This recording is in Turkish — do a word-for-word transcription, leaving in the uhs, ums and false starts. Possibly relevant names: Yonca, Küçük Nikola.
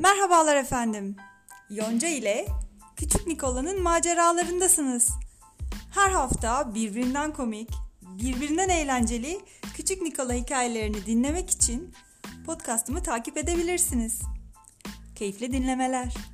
Merhabalar efendim. Yonca ile Küçük Nikola'nın maceralarındasınız. Her hafta birbirinden komik, birbirinden eğlenceli Küçük Nikola hikayelerini dinlemek için podcastımı takip edebilirsiniz. Keyifli dinlemeler.